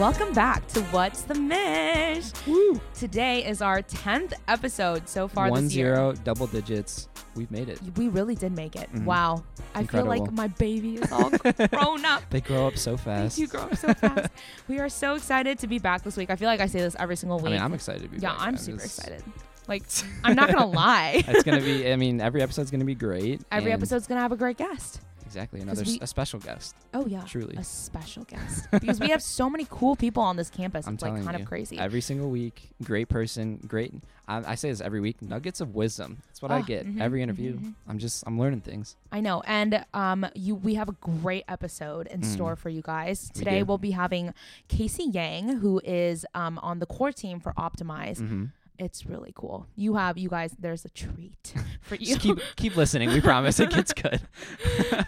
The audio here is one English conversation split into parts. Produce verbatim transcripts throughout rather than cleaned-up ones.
Welcome back to What's the Mish? Woo. Today is our tenth episode so far One this year. One zero, double digits. We've made it. We really did make it. Mm-hmm. Wow. Incredible. I feel like my baby is all grown up. They grow up so fast. They do grow up so fast. We are so excited to be back this week. I feel like I say this every single week. I mean, I'm excited to be yeah, back. Yeah, I'm, I'm super just... excited. Like, I'm not going to lie. It's going to be, I mean, every episode's going to be great. Every episode's going to have a great guest. Exactly. Another we, a special guest. Oh, yeah. Truly. A special guest. Because we have so many cool people on this campus. I'm it's like kind you, of crazy. Every single week. Great person. Great. I, I say this every week. Nuggets of wisdom. That's what oh, I get. Mm-hmm, every interview. Mm-hmm. I'm just, I'm learning things. I know. And um, you, we have a great episode in mm. store for you guys. Today we we'll be having Casey Yang, who is um, on the core team for Optimize. Mm-hmm. It's really cool. You have, you guys, there's a treat for you. Just keep, keep listening. We promise it gets good.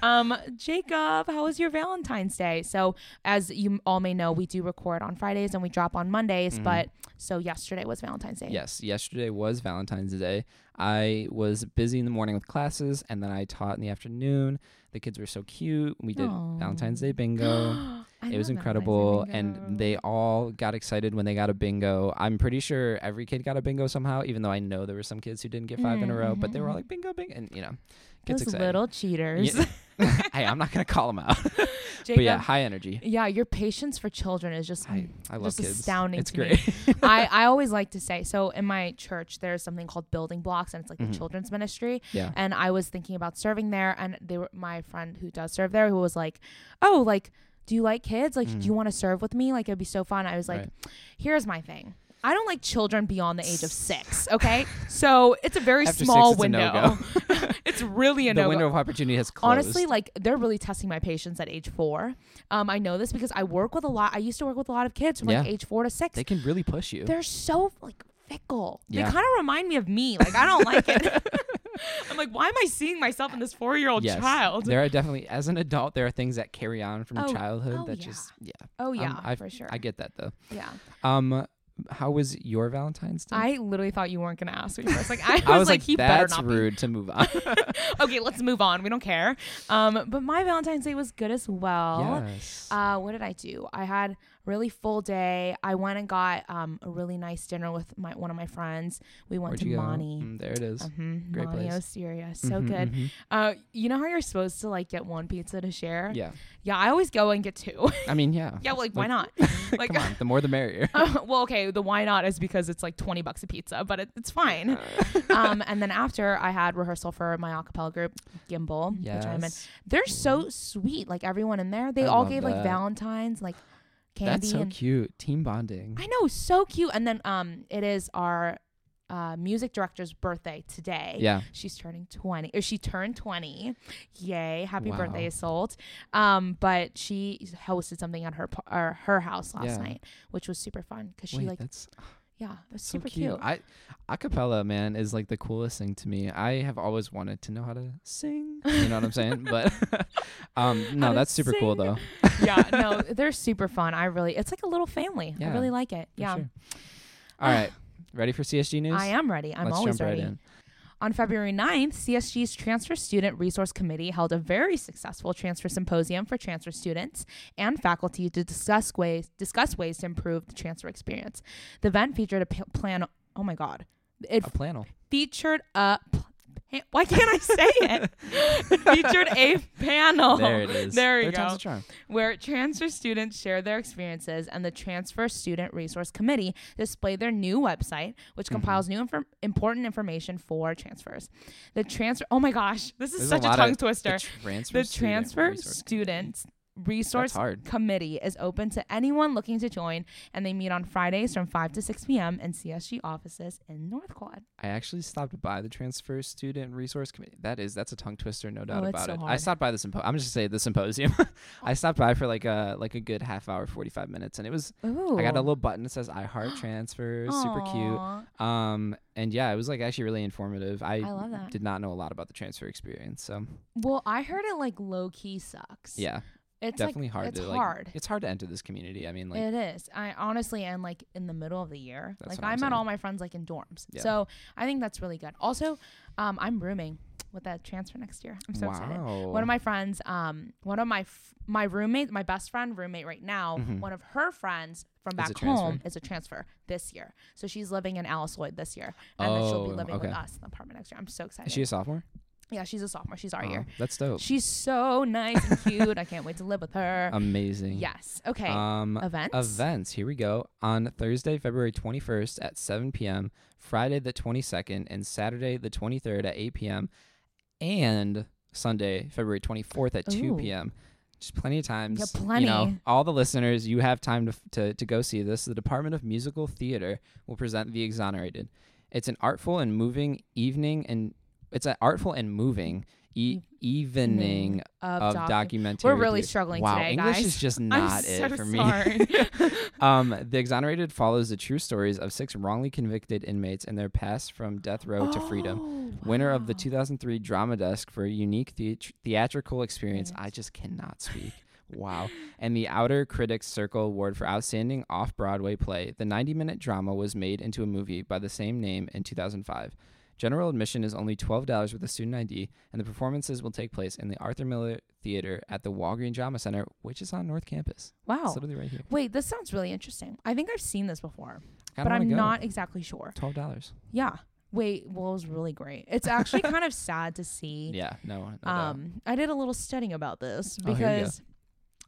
um, Jacob, how was your Valentine's Day? So as you all may know, we do record on Fridays and we drop on Mondays. Mm-hmm. But so yesterday was Valentine's Day. Yes. Yesterday was Valentine's Day. I was busy in the morning with classes and then I taught in the afternoon. The kids were so cute. We did Aww. Valentine's Day bingo. It was incredible. And they all got excited when they got a bingo. I'm pretty sure every kid got a bingo somehow, even though I know there were some kids who didn't get five mm-hmm. in a row, but they were all like, bingo, bingo. And, you know, kids Those excited. Little cheaters. Yeah. Hey, I'm not going to call them out. Jacob, but yeah, high energy. Yeah, your patience for children is just, I, I love just kids. Astounding. It's great. I, I always like to say, so in my church, there's something called Building Blocks, and it's like mm-hmm. the children's ministry. Yeah. And I was thinking about serving there, and they were my friend who does serve there who was like, oh, like, do you like kids? Like, mm. do you want to serve with me? Like, it'd be so fun. I was like, right. here's my thing. I don't like children beyond the age of six, okay? So it's a very After small six, it's window. A no-go. It's really a no-go. The window of opportunity has closed. Honestly, like, they're really testing my patience at age four. Um, I know this because I work with a lot. I used to work with a lot of kids from, yeah. like, age four to six. They can really push you. They're so, like, fickle. Yeah. They kind of remind me of me. Like, I don't like it. I'm like, why am I seeing myself in this four-year-old yes. child? There are definitely, as an adult, there are things that carry on from oh, childhood oh, that yeah. just, yeah. Oh, yeah, um, I, for sure. I get that, though. Yeah. Um... How was your Valentine's Day? I literally thought you weren't going to ask me first. Like I was, I was like, like, he better not be. That's rude to move on. Okay, let's move on. We don't care. Um, but my Valentine's Day was good as well. Yes. Uh, what did I do? I had a really full day. I went and got um, a really nice dinner with my one of my friends. We went Where'd to Mani. Mm, there it is. Uh-huh. Great Mani place. Osteria. So mm-hmm, good. Mm-hmm. Uh, you know how you're supposed to like get one pizza to share? Yeah. Yeah, I always go and get two. I mean, yeah. Yeah, well, like, like why not? Like, come on, the more the merrier. Uh, well, okay. The why not is because it's like twenty bucks a pizza, but it, it's fine. um, and then after I had rehearsal for my a cappella group, Gimbal, yes. which I'm in. They're so sweet. Like everyone in there, they I all gave that. Like Valentine's, like candy. That's so and cute. Team bonding. I know. So cute. And then um, it is our uh, music director's birthday today. Yeah. She's turning twenty. Or she turned twenty. Yay. Happy wow. birthday, Assault. Um, but she hosted something at her or her house last yeah. night, which was super fun because she Wait, like, that's, yeah, it was so super cute. cute. I, acapella, man, is like the coolest thing to me. I have always wanted to know how to sing. You know what I'm saying? But um, no, that's super sing. cool though. Yeah, no, they're super fun. I really, it's like a little family. Yeah, I really like it. Yeah. Sure. All right. Ready for C S G news? I am ready. I'm Let's always jump right ready. In. On February ninth, C S G's Transfer Student Resource Committee held a very successful transfer symposium for transfer students and faculty to discuss ways discuss ways to improve the transfer experience. The event featured a p- plan. Oh my God! It a planel. Featured a. Pl- Why can't I say it? It featured a panel. There it is. There you go. Where transfer students share their experiences and the Transfer Student Resource Committee displayed their new website, which mm-hmm. compiles new infor- important information for transfers. The transfer. Oh my gosh, this is There's such a, a tongue twister. The Transfer, the transfer Student Students Resource Committee is open to anyone looking to join, and they meet on Fridays from five to six p.m. in C S G offices in North Quad. I actually stopped by the Transfer Student Resource Committee. That is, that's a tongue twister, no doubt oh, about so it. Hard. I stopped by the symposium. I'm just going to say the symposium. I stopped by for like a like a good half hour, forty-five minutes, and it was. Ooh. I got a little button that says "I heart transfers." Super cute. Um. And yeah, it was like actually really informative. I, I love that. Did not know a lot about the transfer experience. So. Well, I heard it like low key sucks. Yeah. It's definitely like, hard. It's to, hard. Like, it's hard to enter this community. I mean, like it is. I honestly am like in the middle of the year. Like I met all my friends like in dorms. Yeah. So I think that's really good. Also, um, I'm rooming. with that transfer next year. I'm so wow. excited. One of my friends, um, one of my f- my roommate, my best friend roommate right now, mm-hmm. one of her friends from back home is a transfer this year. So she's living in Alice Lloyd this year, and oh, then she'll be living okay. with us in the apartment next year. I'm so excited. Is she a sophomore? Yeah, she's a sophomore. She's our oh, year. That's dope. She's so nice and cute. I can't wait to live with her. Amazing. Yes. Okay. Um, events? Events. Here we go. On Thursday, February twenty-first at seven p.m., Friday the twenty-second, and Saturday the twenty-third at eight p.m., and Sunday, February twenty-fourth at Ooh. two p.m. Just plenty of times. Yeah, plenty. You know, all the listeners, you have time to, to, to go see this. The Department of Musical Theater will present The Exonerated. It's an artful and moving evening and It's an artful and moving e- evening of, of docu- documentary. We're really struggling wow, today, English guys. English is just not I'm it so for me. Sorry. um, The Exonerated follows the true stories of six wrongly convicted inmates and their paths from death row oh, to freedom. Winner wow. of the two thousand three Drama Desk for a unique the- theatrical experience. Yes. I just cannot speak. Wow. And the Outer Critics Circle Award for Outstanding Off-Broadway Play. The ninety-minute drama was made into a movie by the same name in two thousand five. General admission is only twelve dollars with a student I D, and the performances will take place in the Arthur Miller Theater at the Walgreen Drama Center, which is on North Campus. Wow. It's literally right here. Wait, this sounds really interesting. I think I've seen this before, but I'm go. not exactly sure. twelve dollars. Yeah. Wait, well, it was really great. It's actually kind of sad to see. Yeah, no, no Um, doubt. I did a little studying about this because... Oh,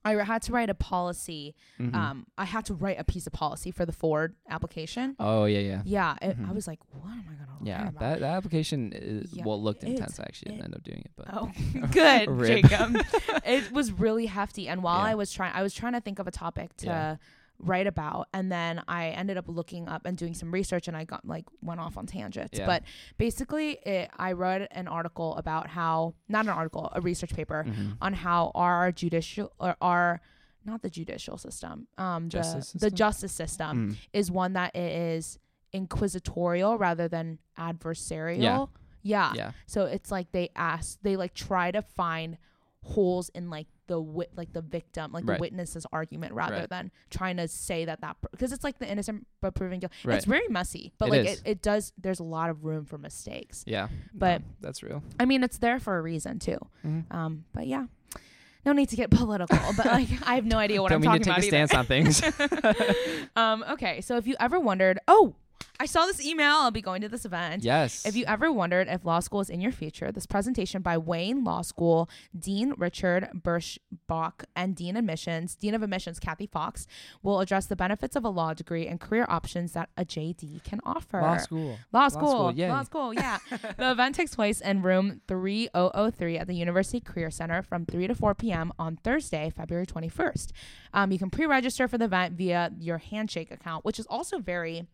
I had to write a policy. Mm-hmm. Um, I had to write a piece of policy for the Ford application. Oh, yeah, yeah. Yeah. It, mm-hmm. I was like, what am I going to write yeah, about? Yeah, that, that application is, yeah, well, looked intense. I actually didn't end up doing it. But oh, good, Jacob. It was really hefty. And while yeah. I was trying, I was trying to think of a topic to yeah. write about. And then I ended up looking up and doing some research, and I got like went off on tangents. Yeah. But basically, it, I wrote an article about how, not an article, a research paper mm-hmm. on how our judicial or our, not the judicial system, um, the justice system, the justice system mm. is one that it is inquisitorial rather than adversarial. Yeah. yeah. Yeah. So it's like they ask, they like try to find holes in like the wit like the victim like right. the witness's argument rather right. than trying to say that that because pr- it's like the innocent but proven guilty right. It's very messy, but it like it, it does there's a lot of room for mistakes yeah but yeah, that's real. I mean, it's there for a reason too. Mm-hmm. um but yeah no need to get political, but like I have no idea what Don't I'm mean talking to take about a either. Stance on things. um okay so if you ever wondered oh I saw this email. I'll be going to this event. Yes. If you ever wondered if law school is in your future, this presentation by Wayne Law School, Dean Richard Birschbach, and Dean Admissions, Dean of Admissions, Kathy Fox, will address the benefits of a law degree and career options that a J D can offer. Law school. Law school. Law school, law school yeah. The event takes place in room three oh oh three at the University Career Center from three to four p.m. on Thursday, February twenty-first. Um, you can pre-register for the event via your Handshake account, which is also very...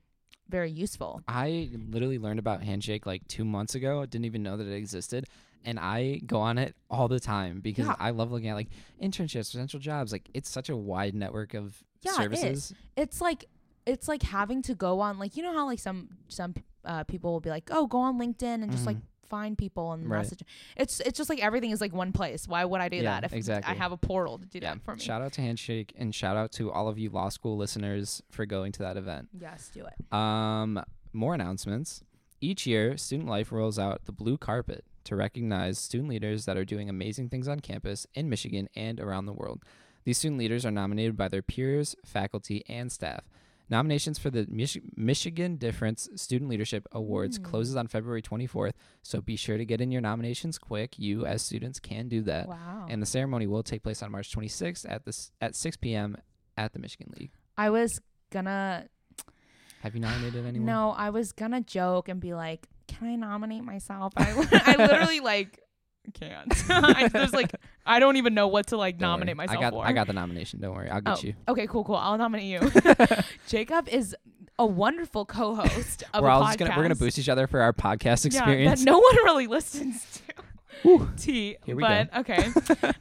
very useful. I literally learned about Handshake like two months ago. I didn't even know that it existed. And I go on it all the time because yeah. I love looking at like internships, potential jobs. Like it's such a wide network of yeah, services. It it's like it's like having to go on like, you know how like some some uh, people will be like, oh, go on LinkedIn and mm-hmm. just like find people and right. message. It's it's just like everything is like one place. Why would I do yeah, that if exactly. I have a portal to do yeah. that for me? Shout out to Handshake and shout out to all of you law school listeners for going to that event. Yes, do it. Um, more announcements. Each year, Student Life rolls out the blue carpet to recognize student leaders that are doing amazing things on campus in Michigan and around the world. These student leaders are nominated by their peers, faculty, and staff. Nominations for the Mich- Michigan Difference Student Leadership Awards mm. closes on February twenty-fourth, so be sure to get in your nominations quick. You, as students, can do that. Wow. And the ceremony will take place on March twenty-sixth at, the, at six p.m. at the Michigan League. I was gonna... Have you nominated anyone? No, I was gonna joke and be like, can I nominate myself? I, I literally, like... can't. I there's like I don't even know what to like don't nominate worry. myself I got, for. I got the nomination. Don't worry, I'll get oh, you. Okay, cool, cool. I'll nominate you. Jacob is a wonderful co-host of we're a all podcast. Just gonna, we're gonna boost each other for our podcast experience. Yeah, that no one really listens to. Ooh, T, here we but go. Okay.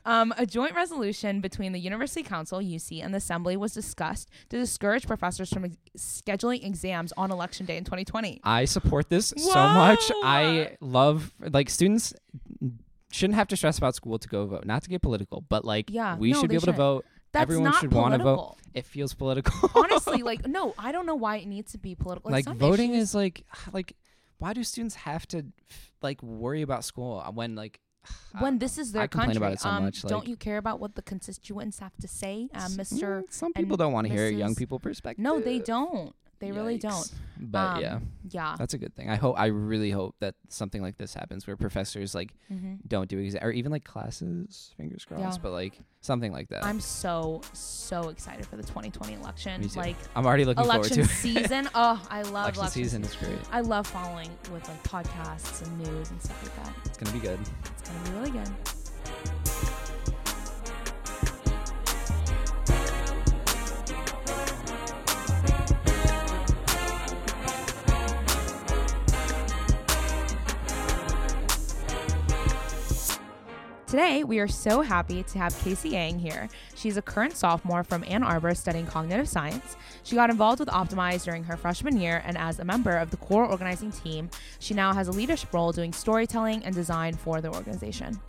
um, a joint resolution between the University Council, U C, and the Assembly was discussed to discourage professors from ex- scheduling exams on Election Day in twenty twenty. I support this Whoa! so much. I love like students shouldn't have to stress about school to go vote. Not to get political, but like yeah, we no, should be able shouldn't. to vote. That's Everyone should want to vote. It feels political. Honestly, like no, I don't know why it needs to be political. Like, like voting issues. is like like. why do students have to like worry about school when like when I, this is their I country? About it so um, much, like, don't you care about what the constituents have to say, uh, Mister? Some people don't want to hear a young people perspective. No, they don't. They Yikes. really don't. But um, yeah, yeah, that's a good thing. I hope. I really hope that something like this happens where professors like mm-hmm. don't do exa- or even like classes. Fingers crossed. Yeah. But like something like that. I'm so so excited for the twenty twenty election. Me too. Like I'm already looking forward to election season. Oh, I love election, election season. It's great. I love following with like podcasts and news and stuff like that. It's gonna be good. It's gonna be really good. Today, we are so happy to have Casey Yang here. She's a current sophomore from Ann Arbor studying cognitive science. She got involved with Optimize during her freshman year, and as a member of the core organizing team, she now has a leadership role doing storytelling and design for the organization.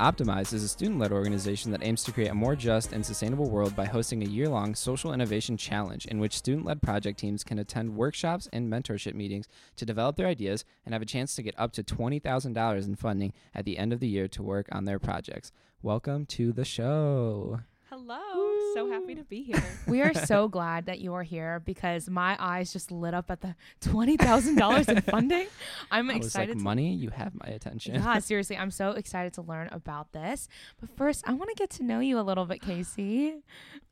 Optimize is a student-led organization that aims to create a more just and sustainable world by hosting a year-long social innovation challenge in which student-led project teams can attend workshops and mentorship meetings to develop their ideas and have a chance to get up to twenty thousand dollars in funding at the end of the year to work on their projects. Welcome to the show. Hello. Woo. So happy to be here. We are so glad that you are here because my eyes just lit up at the twenty thousand dollars in funding. I'm I excited. Was like, money, you have my attention. Yeah, seriously. I'm so excited to learn about this. But first, I want to get to know you a little bit, Casey.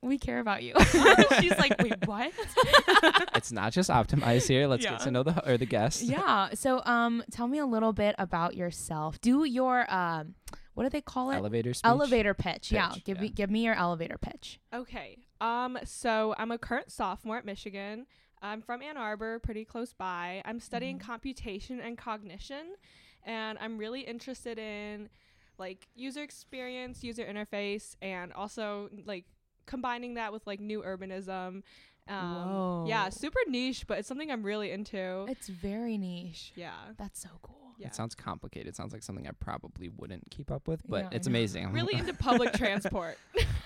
We care about you. She's like, wait, what? It's not just Optimize here. Let's yeah. get to know the or the guests. Yeah. So um, tell me a little bit about yourself. Do your... um. What do they call it? Elevator speech? Elevator pitch. pitch yeah. Give yeah. me give me your elevator pitch. Okay. Um, so I'm a current sophomore at Michigan. I'm from Ann Arbor, pretty close by. I'm studying mm-hmm. computation and cognition, and I'm really interested in like user experience, user interface, and also like combining that with like new urbanism. Um, yeah, super niche, but it's something I'm really into. It's very niche. Yeah. That's so cool. Yeah. It sounds complicated. It sounds like something I probably wouldn't keep up with, but yeah, it's amazing. Really into public transport.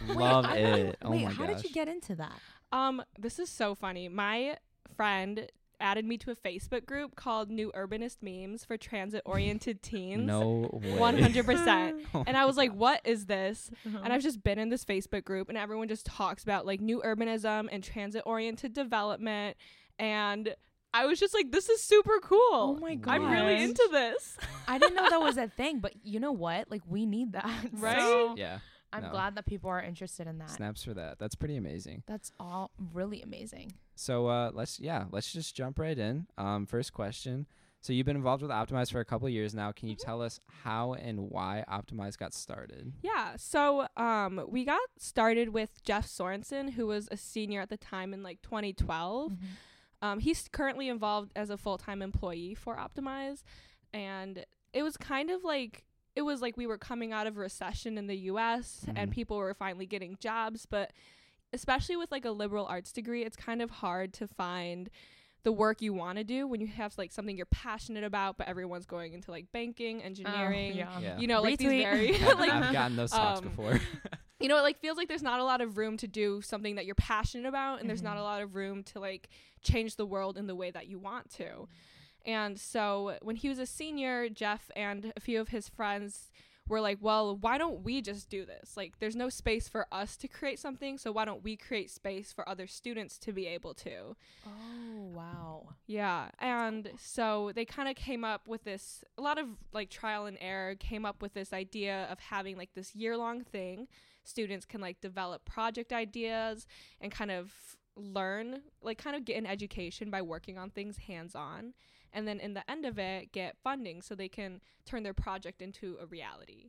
Love wait, it. I, I, oh wait, my how gosh. did you get into that? Um, this is so funny. My friend added me to a Facebook group called New Urbanist Memes for Transit-Oriented Teens. No way. one hundred percent. Oh and I was like, gosh. what is this? Uh-huh. And I've just been in this Facebook group, and everyone just talks about, like, new urbanism and transit-oriented development, and... I was just like, this is super cool. Oh my god, I'm really into this. I didn't know that was a thing, but you know what? Like, we need that, right? So yeah. I'm no. glad that people are interested in that. Snaps for that. That's pretty amazing. That's all really amazing. So uh, let's yeah, let's just jump right in. Um, first question. So you've been involved with Optimize for a couple of years now. Can you mm-hmm. tell us how and why Optimize got started? Yeah. So um, we got started with Jeff Sorensen, who was a senior at the time in like twenty twelve. Mm-hmm. Um, he's currently involved as a full-time employee for Optimize, and it was kind of like, it was like we were coming out of recession in the U S mm-hmm. and people were finally getting jobs, but especially with like a liberal arts degree, it's kind of hard to find the work you want to do when you have like something you're passionate about, but everyone's going into like banking, engineering, oh, yeah. Yeah. you know, Retweet. like these very, like, I've gotten those talks um, before. You know, it like feels like there's not a lot of room to do something that you're passionate about, and mm-hmm. there's not a lot of room to like change the world in the way that you want to. And so when he was a senior, Jeff and a few of his friends were like, well, why don't we just do this? Like, there's no space for us to create something, so why don't we create space for other students to be able to? Oh, wow. Yeah. And so they kind of came up with this, a lot of like trial and error, came up with this idea of having like this year-long thing. Students can like develop project ideas and kind of learn, like kind of get an education by working on things hands-on, and then in the end of it get funding so they can turn their project into a reality.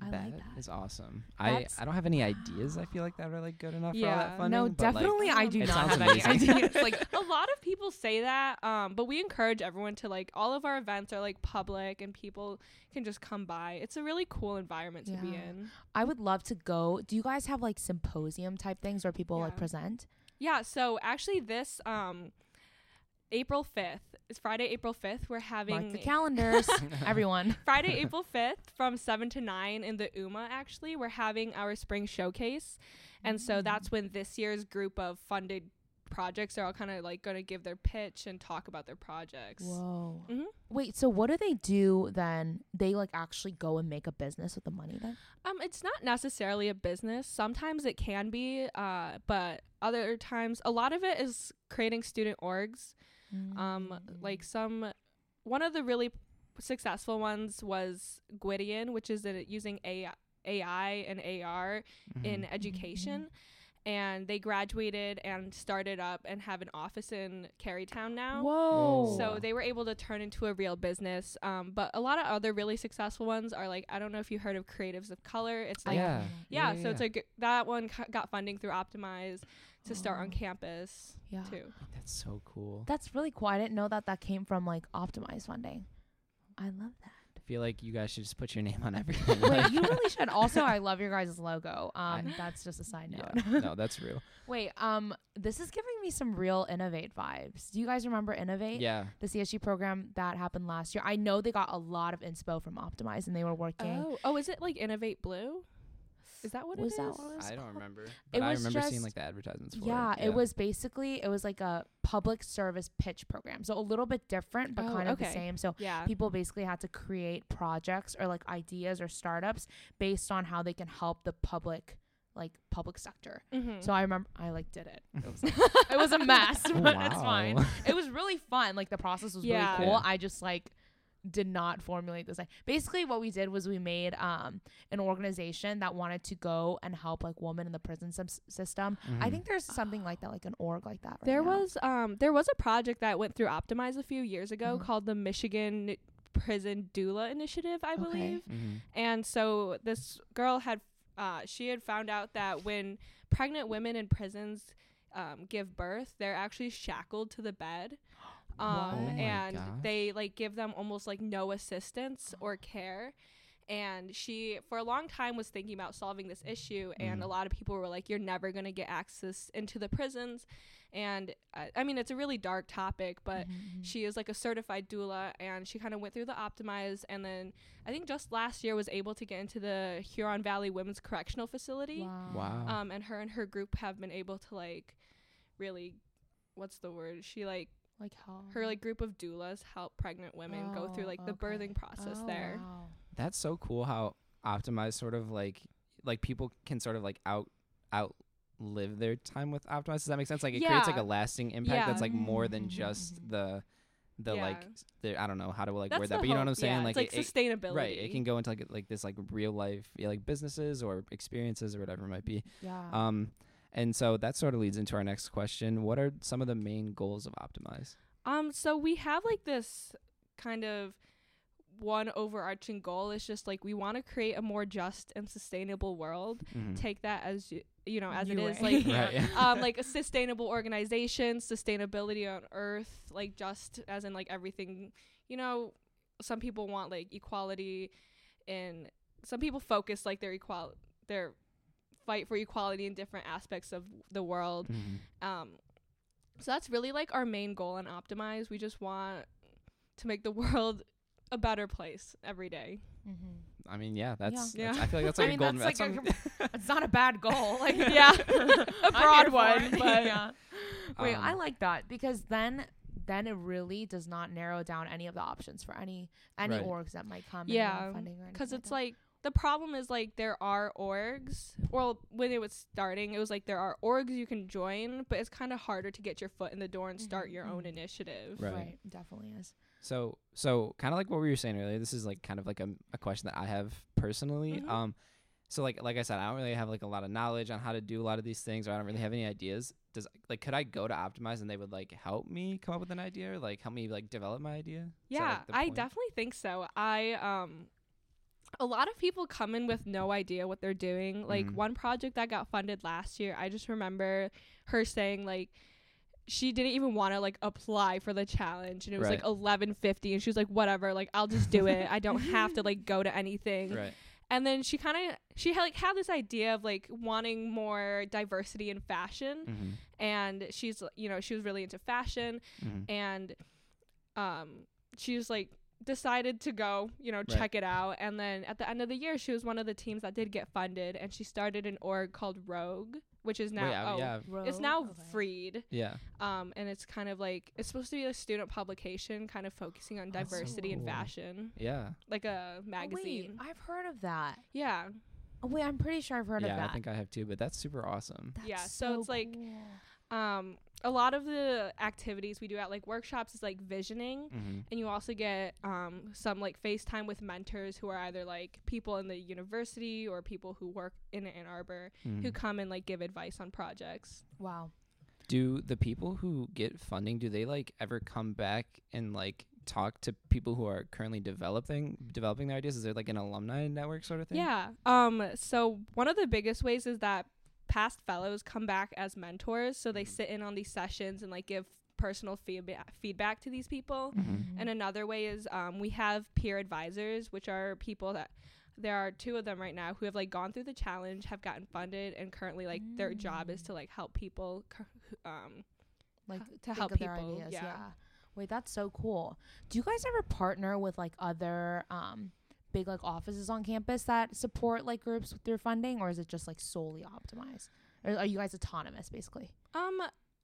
I that, like that is awesome. That's I I don't have any ideas. I feel like that are like good enough yeah. for all that funding. No, definitely like, I do not have amazing. any ideas. Like a lot of people say that, um, but we encourage everyone to like all of our events are like public and people can just come by. It's a really cool environment to yeah. be in. I would love to go. Do you guys have like symposium type things where people yeah. like present? Yeah. So actually, this um, April fifth. It's Friday, April fifth. We're having... Mark the calendars, everyone. Friday, April fifth from seven to nine in the U M A, actually. We're having our spring showcase. And mm-hmm. so that's when this year's group of funded projects. They're all kind of like going to give their pitch and talk about their projects. Whoa. Mm-hmm. Wait, so what do they do then? They like actually go and make a business with the money then? Um, it's not necessarily a business. Sometimes it can be, uh, but other times, a lot of it is creating student orgs. Mm. Um, like some, one of the really successful ones was Gwidian, which is a, using A I, A I and A R mm-hmm. in education. Mm-hmm. And they graduated and started up and have an office in Carytown now. Whoa. So they were able to turn into a real business. Um, but a lot of other really successful ones are like, I don't know if you heard of Creatives of Color. It's like, yeah. Yeah, yeah, yeah so yeah. It's like that one c- got funding through Optimize to oh. start on campus yeah. too. That's so cool. That's really cool. I didn't know that that came from like Optimize funding. I love that. Feel like you guys should just put your name on everything. Wait, you really should. Also, I love your guys' logo. Um, that's just a side note. Yeah, no, that's real. Wait, um, this is giving me some real Innovate vibes. Do you guys remember Innovate? Yeah. The C S G program that happened last year. I know they got a lot of inspo from Optimize, and they were working. Oh, oh is it like Innovate Blue? Is that what was it that is? What it was I don't called? remember. But I remember seeing like the advertisements for yeah, it. Yeah, it was basically, it was like a public service pitch program. So a little bit different, but oh, kind of okay. the same. So yeah. people basically had to create projects or like ideas or startups based on how they can help the public, like public sector. Mm-hmm. So I remember I like did it. It was, like, it was a mess, but wow. it's fine. It was really fun. Like the process was yeah. really cool. Yeah. I just like did not formulate this. Basically what we did was we made um an organization that wanted to go and help like women in the prison system. Mm-hmm. I think there's something like that, like an org like that right there now. was um there was a project that went through Optimize a few years ago mm-hmm. called the Michigan Prison Doula Initiative, I believe. Okay. Mm-hmm. And so this girl had uh she had found out that when pregnant women in prisons um give birth, they're actually shackled to the bed. Um, oh and gosh. They like give them almost like no assistance or care. And she, for a long time, was thinking about solving this issue. And mm. a lot of people were like, you're never going to get access into the prisons. And uh, I mean, it's a really dark topic, but mm-hmm. she is like a certified doula. And she kind of went through the Optimize. And then I think just last year was able to get into the Huron Valley Women's Correctional Facility. Wow. wow. Um, and her and her group have been able to like really, what's the word? She like. Like how her like group of doulas help pregnant women oh, go through like the okay. birthing process oh, there. Wow. That's so cool how Optimize sort of like like people can sort of like out outlive their time with Optimize. Does that make sense? Like it yeah. creates like a lasting impact yeah. that's like more than just mm-hmm. the the yeah. like the, I don't know how to like that's word that, but you know what I'm saying? Yeah, like, it's like it, sustainability. It, right. It can go into like like this like real life yeah, like businesses or experiences or whatever it might be. Yeah. Um And so that sort of leads into our next question. What are some of the main goals of Optimize? Um, so we have like this kind of one overarching goal. It's just like we want to create a more just and sustainable world. Mm-hmm. Take that as, you, you know, as you it way. is like, right, yeah. um, like a sustainable organization, sustainability on earth, like just as in like everything, you know, some people want like equality and some people focus like their equal, their fight for equality in different aspects of the world. Mm-hmm. Um, so that's really like our main goal in Optimize. We just want to make the world a better place every day. Mm-hmm. I mean, yeah, that's, yeah. that's yeah. I feel like that's like I a mean, golden. That's like a, it's not a bad goal. Like, yeah, a broad one, but yeah. Wait, um, I like that because then. then it really does not narrow down any of the options for any any right. orgs that might come yeah because it's like, like the problem is like there are orgs well when it was starting it was like there are orgs you can join, but it's kind of harder to get your foot in the door and mm-hmm. start your mm-hmm. own initiative. Right. Right, definitely is. So so kind of like what we were saying earlier, this is like kind of like a, a question that I have personally. Mm-hmm. um So like like I said, I don't really have like a lot of knowledge on how to do a lot of these things, or I don't really have any ideas. Does like could I go to Optimize and they would like help me come up with an idea, or like help me like develop my idea? Yeah, like I point? definitely think so. I um a lot of people come in with no idea what they're doing. Like mm. one project that got funded last year, I just remember her saying like she didn't even want to like apply for the challenge, and it was right. like eleven fifty, and she was like, whatever, like I'll just do it. I don't have to like go to anything. Right. And then she kind of, she had like had this idea of like wanting more diversity in fashion. Mm-hmm. And she's, you know, she was really into fashion. Mm-hmm. And um, she was like decided to go, you know, right. check it out. And then at the end of the year, she was one of the teams that did get funded. And she started an org called Rogue, which is now yeah, oh, yeah. Roe, it's now okay. Freed. Yeah. Um, and it's kind of like it's supposed to be a student publication, kind of focusing on That's diversity so cool. and fashion. Yeah. Like a magazine. Oh, wait, I've heard of that. Yeah. Oh, wait, I'm pretty sure I've heard yeah, of that. Yeah, I think I have too. But that's super awesome. That's yeah. So, so it's like, cool. um, a lot of the activities we do at like workshops is like visioning, mm-hmm. and you also get um some like FaceTime with mentors who are either like people in the university or people who work in Ann Arbor mm-hmm. who come and like give advice on projects. Wow. Do the people who get funding, do they like ever come back and like talk to people who are currently developing developing their ideas? Is there like an alumni network sort of thing? Yeah. Um so one of the biggest ways is that past fellows come back as mentors, so they sit in on these sessions and like give personal feedba- feedback to these people. Mm-hmm. And another way is um we have peer advisors, which are people that there are two of them right now who have like gone through the challenge, have gotten funded, and currently like mm. their job is to like help people um like to help people their ideas. Yeah. yeah wait that's so cool. Do you guys ever partner with like other um big like offices on campus that support like groups with their funding, or is it just like solely Optimize? Or are you guys autonomous basically? Um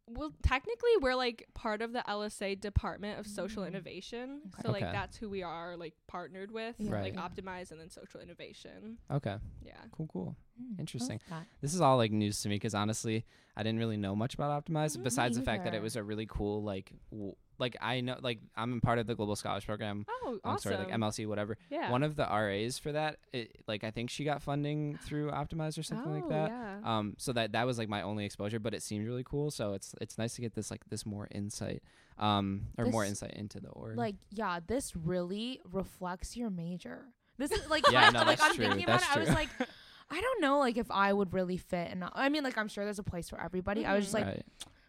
well technically we're like part of the L S A Department of mm-hmm. Social Innovation. Okay. So like okay. that's who we are like partnered with. Yeah. Right. Like yeah. Optimize and then Social Innovation. Okay. Yeah. Cool, cool. Mm, interesting. This is all like news to me because honestly I didn't really know much about Optimize mm-hmm. besides the fact that it was a really cool like w- like I know like I'm part of the Global Scholars program. Oh, I'm awesome. Sorry, like M L C, whatever. Yeah. One of the R As for that, it, like I think she got funding through Optimize or something oh, like that. Yeah. Um so that that was like my only exposure, but it seemed really cool. So it's it's nice to get this like this more insight um or this, more insight into the org. Like yeah, this really reflects your major. This is like yeah, no, like I'm true. Thinking that's about true. It, I was like I don't know like if I would really fit and I mean like I'm sure there's a place for everybody. Mm-hmm. I was just like right.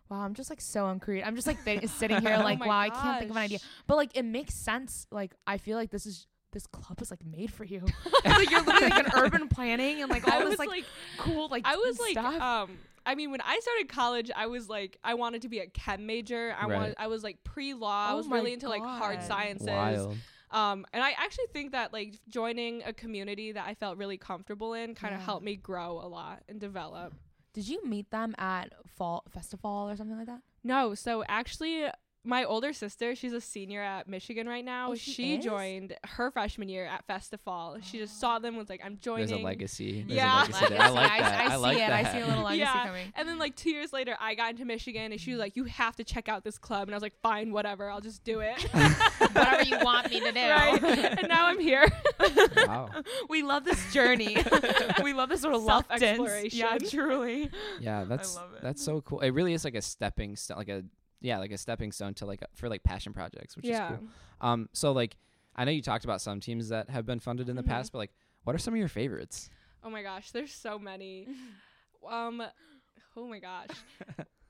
Wow, I'm just like so uncreative. I'm just like th- sitting here like, oh wow, gosh. I can't think of an idea. But like, it makes sense. Like, I feel like this is this club is like made for you. It's like you're literally like an urban planning and like all I this like, like cool like I was stuff. Like um. I mean, when I started college, I was like, I wanted to be a chem major. I right. wanted, I was like pre-law. Oh I was really into God. Like hard sciences. Wild. Um, and I actually think that like joining a community that I felt really comfortable in kind of yeah. helped me grow a lot and develop. Did you meet them at Fall Festival or something like that? No. So actually, my older sister, she's a senior at Michigan right now. Oh, she she joined her freshman year at Festival. Oh. She just saw them, was like, I'm joining. There's a legacy. There's yeah. a legacy there. I like that. I, I, I see like it. That. I see a little legacy yeah. coming. And then like two years later, I got into Michigan and she was like, you have to check out this club. And I was like, fine, whatever. I'll just do it. Whatever you want me to do. Right? And now I'm here. Wow. We love this journey. We love this sort of self-exploration. Yeah, truly. Yeah, that's, I love it. That's so cool. It really is like a stepping stone, like a, yeah, like a stepping stone to like, for like passion projects, which yeah. is cool. Um, so like, I know you talked about some teams that have been funded in the mm-hmm. past, but like, what are some of your favorites? Oh my gosh, there's so many. um, oh my gosh.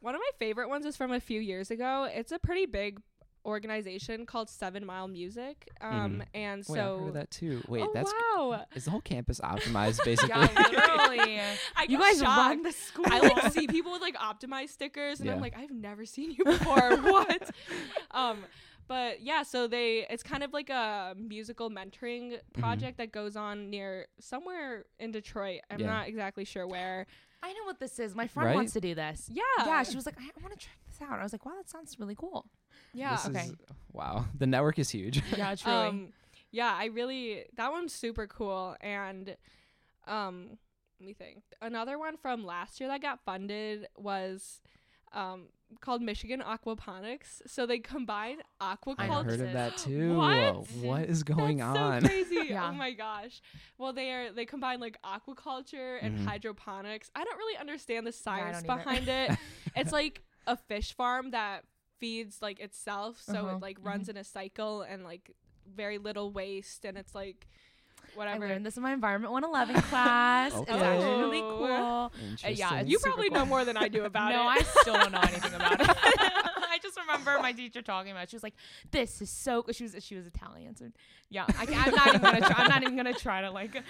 One of my favorite ones is from a few years ago. It's a pretty big organization called Seven Mile Music. Um, mm-hmm. and so Wait, I've heard of that too. Wait, oh, that's wow. Is the whole campus Optimized basically? Yeah, literally. I you guys rock the school. I like see people with like Optimized stickers and yeah. I'm like, I've never seen you before. What? Um, but yeah, so they it's kind of like a musical mentoring project mm-hmm. that goes on near somewhere in Detroit. I'm yeah. not exactly sure where. I know what this is. My friend right? wants to do this. Yeah. Yeah. She was like, I, I want to check this out. I was like, wow, that sounds really cool. Yeah. This okay. Is, wow. The network is huge. Yeah, truly. Um, yeah, I really, that one's super cool. And um, let me think. Another one from last year that got funded was um, called Michigan Aquaponics. So they combined aquaculture. I heard of that too. What? What is going That's on? So crazy. Yeah. Oh my gosh. Well, they are they combine like aquaculture and mm. hydroponics. I don't really understand the science yeah, behind it. It's like a fish farm that feeds like itself, so uh-huh. it like runs mm-hmm. in a cycle and like very little waste, and it's like whatever. I learned this in my Environment one eleven class. Okay. It's actually really cool. Uh, yeah, you probably cool. know more than I do about no, it. No, I still don't know anything about it. I just remember my teacher talking about it. She was like, "This is so." She was she was Italian, so yeah. I, I'm not even gonna try. I'm not even gonna try to like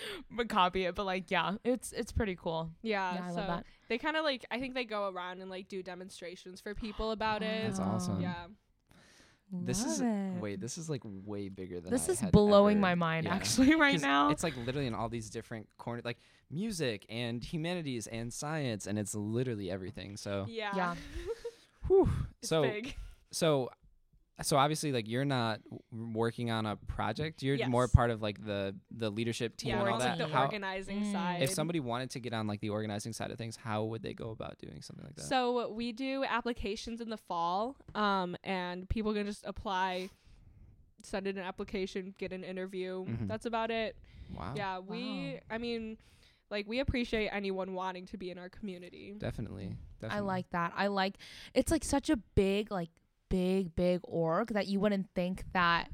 copy it, but like yeah, it's it's pretty cool. Yeah, yeah I so love that. They kind of like I think they go around and like do demonstrations for people about oh, it. That's awesome. Yeah. Love this is it. Wait, this is like way bigger than this I is had blowing ever, my mind yeah. actually right now. It's like literally in all these different corners, like music and humanities and science, and it's literally everything. So yeah, yeah. Whew. It's so big. so so obviously like you're not w- working on a project. You're yes. more part of like the the leadership team yeah, and all that. Like the how, organizing mm. side. If somebody wanted to get on like the organizing side of things, how would they go about doing something like that? So we do applications in the fall, um, and people can just apply, send in an application, get an interview. Mm-hmm. That's about it. Wow. Yeah, we. Wow. I mean. Like, we appreciate anyone wanting to be in our community. Definitely. Definitely. I like that. I like, it's like such a big, like big, big org that you wouldn't think that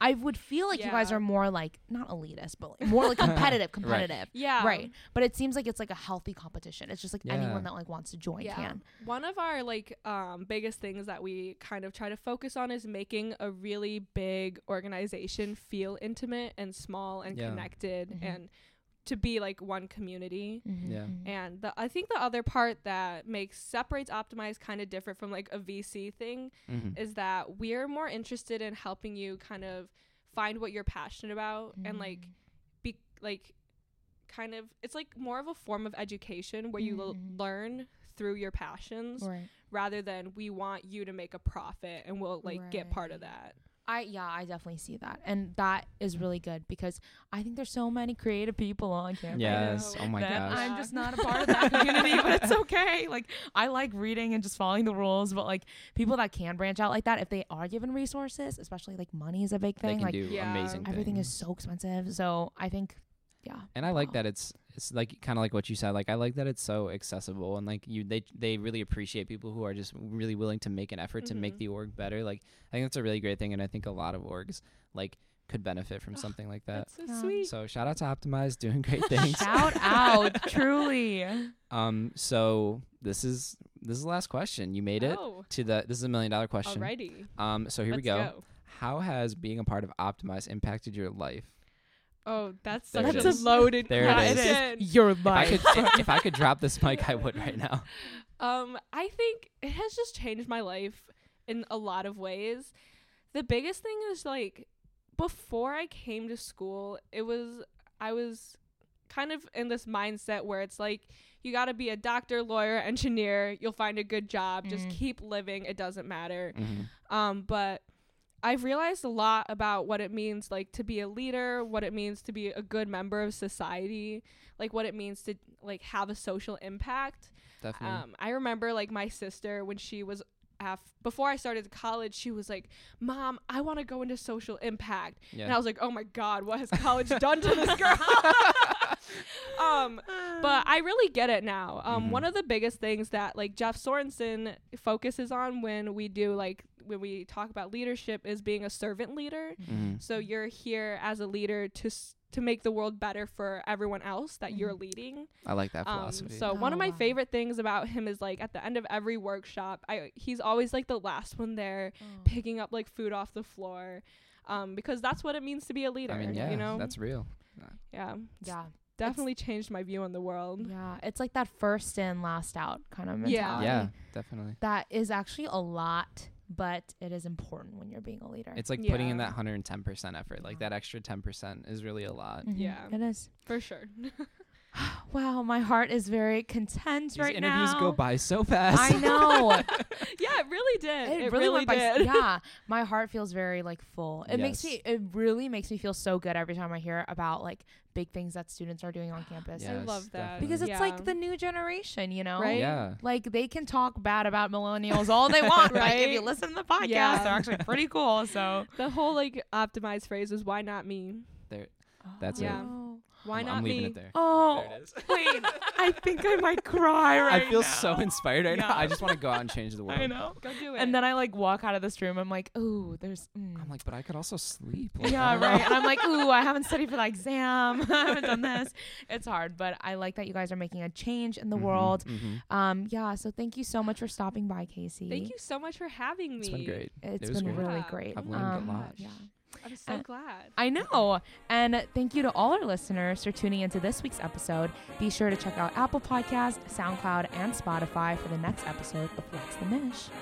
I would feel like yeah. you guys are more like, not elitist, but like more like competitive, competitive. Right. Yeah. Right. But it seems like it's like a healthy competition. It's just like yeah. anyone that like wants to join yeah. can. One of our like um, biggest things that we kind of try to focus on is making a really big organization feel intimate and small and yeah. connected mm-hmm. and to be like one community. Mm-hmm. Yeah. And the, I think the other part that makes separates Optimize kind of different from like a V C thing mm-hmm. is that we're more interested in helping you kind of find what you're passionate about mm-hmm. and like be like kind of, it's like more of a form of education where mm-hmm. you l- learn through your passions right. rather than we want you to make a profit and we'll like right. get part of that. I yeah, I definitely see that. And that is really good because I think there's so many creative people on campus. Yes. Oh my gosh. I'm just not a part of that community, but it's okay. Like I like reading and just following the rules, but like people that can branch out like that, if they are given resources, especially like money is a big thing. They can like do yeah. amazing everything things. Is so expensive. So I think yeah. And I wow. like that it's it's like kind of like what you said. Like I like that it's so accessible and like you they they really appreciate people who are just really willing to make an effort mm-hmm. to make the org better. Like I think that's a really great thing, and I think a lot of orgs like could benefit from oh, something like that. That's so yeah. sweet. So shout out to Optimize, doing great things. Shout out, truly. Um. So this is this is the last question. You made oh. it to the. This is a million dollar question. Alrighty. Um. So here Let's we go. go. How has being a part of Optimize impacted your life? Oh, that's such that's a loaded there question. It is. Your life. If I, could, if, if I could drop this mic, I would right now. Um, I think it has just changed my life in a lot of ways. The biggest thing is like before I came to school, it was I was kind of in this mindset where it's like you got to be a doctor, lawyer, engineer. You'll find a good job. Mm-hmm. Just keep living. It doesn't matter. Mm-hmm. Um, but. I've realized a lot about what it means like to be a leader, what it means to be a good member of society, like what it means to like have a social impact. Definitely. Um, I remember like my sister when she was af- before I started college, she was like, "Mom, I want to go into social impact." Yeah. And I was like, "Oh my God, what has college done to this girl?" um, but I really get it now. Um, mm-hmm. One of the biggest things that like Jeff Sorensen focuses on when we do like when we talk about leadership is being a servant leader. Mm-hmm. So you're here as a leader to s- to make the world better for everyone else that mm-hmm. you're leading. I like that um, philosophy. So oh, one of my wow. favorite things about him is like at the end of every workshop, I he's always like the last one there oh. picking up like food off the floor um, because that's what it means to be a leader. I mean, yeah, you know? That's real. Yeah. Yeah. Definitely it's changed my view on the world. Yeah, it's like that first in, last out kind of mentality. Yeah, yeah, definitely. That is actually a lot, but it is important when you're being a leader. It's like yeah. putting in that one hundred ten percent effort. Like yeah. that extra ten percent is really a lot. Mm-hmm. Yeah. It is. For sure. Wow, my heart is very content These right now. These interviews go by so fast. I know. Yeah, it really did. It, it really, really did. By, yeah, my heart feels very like full. It yes. makes me. It really makes me feel so good every time I hear about like big things that students are doing on campus. Yes, I love that definitely. Because it's yeah. like the new generation, you know, right? Yeah. Like they can talk bad about millennials all they want, right? Like, if you listen to the podcast, yeah. they're actually pretty cool. So the whole like Optimized phrase was "Why not me?" There, that's oh. it. Yeah. Why I'm, not I'm leaving me? It there. Oh, there it is. Wait. I think I might cry right now. I feel now. so inspired right yeah. now. I just want to go out and change the world. I know. Go do it. And then I like walk out of this room. I'm like, ooh, there's. Mm. I'm like, but I could also sleep. Like, yeah, right. Know. And I'm like, ooh, I haven't studied for the exam. I haven't done this. It's hard, but I like that you guys are making a change in the mm-hmm, world. Mm-hmm. Um, yeah. So thank you so much for stopping by, Casey. Thank you so much for having me. It's been great. It's it been great. really yeah. great. I've learned um, a lot. Yeah. I'm so uh, glad. I know. And thank you to all our listeners for tuning into this week's episode. Be sure to check out Apple Podcasts, SoundCloud, and Spotify for the next episode of What's the Mish?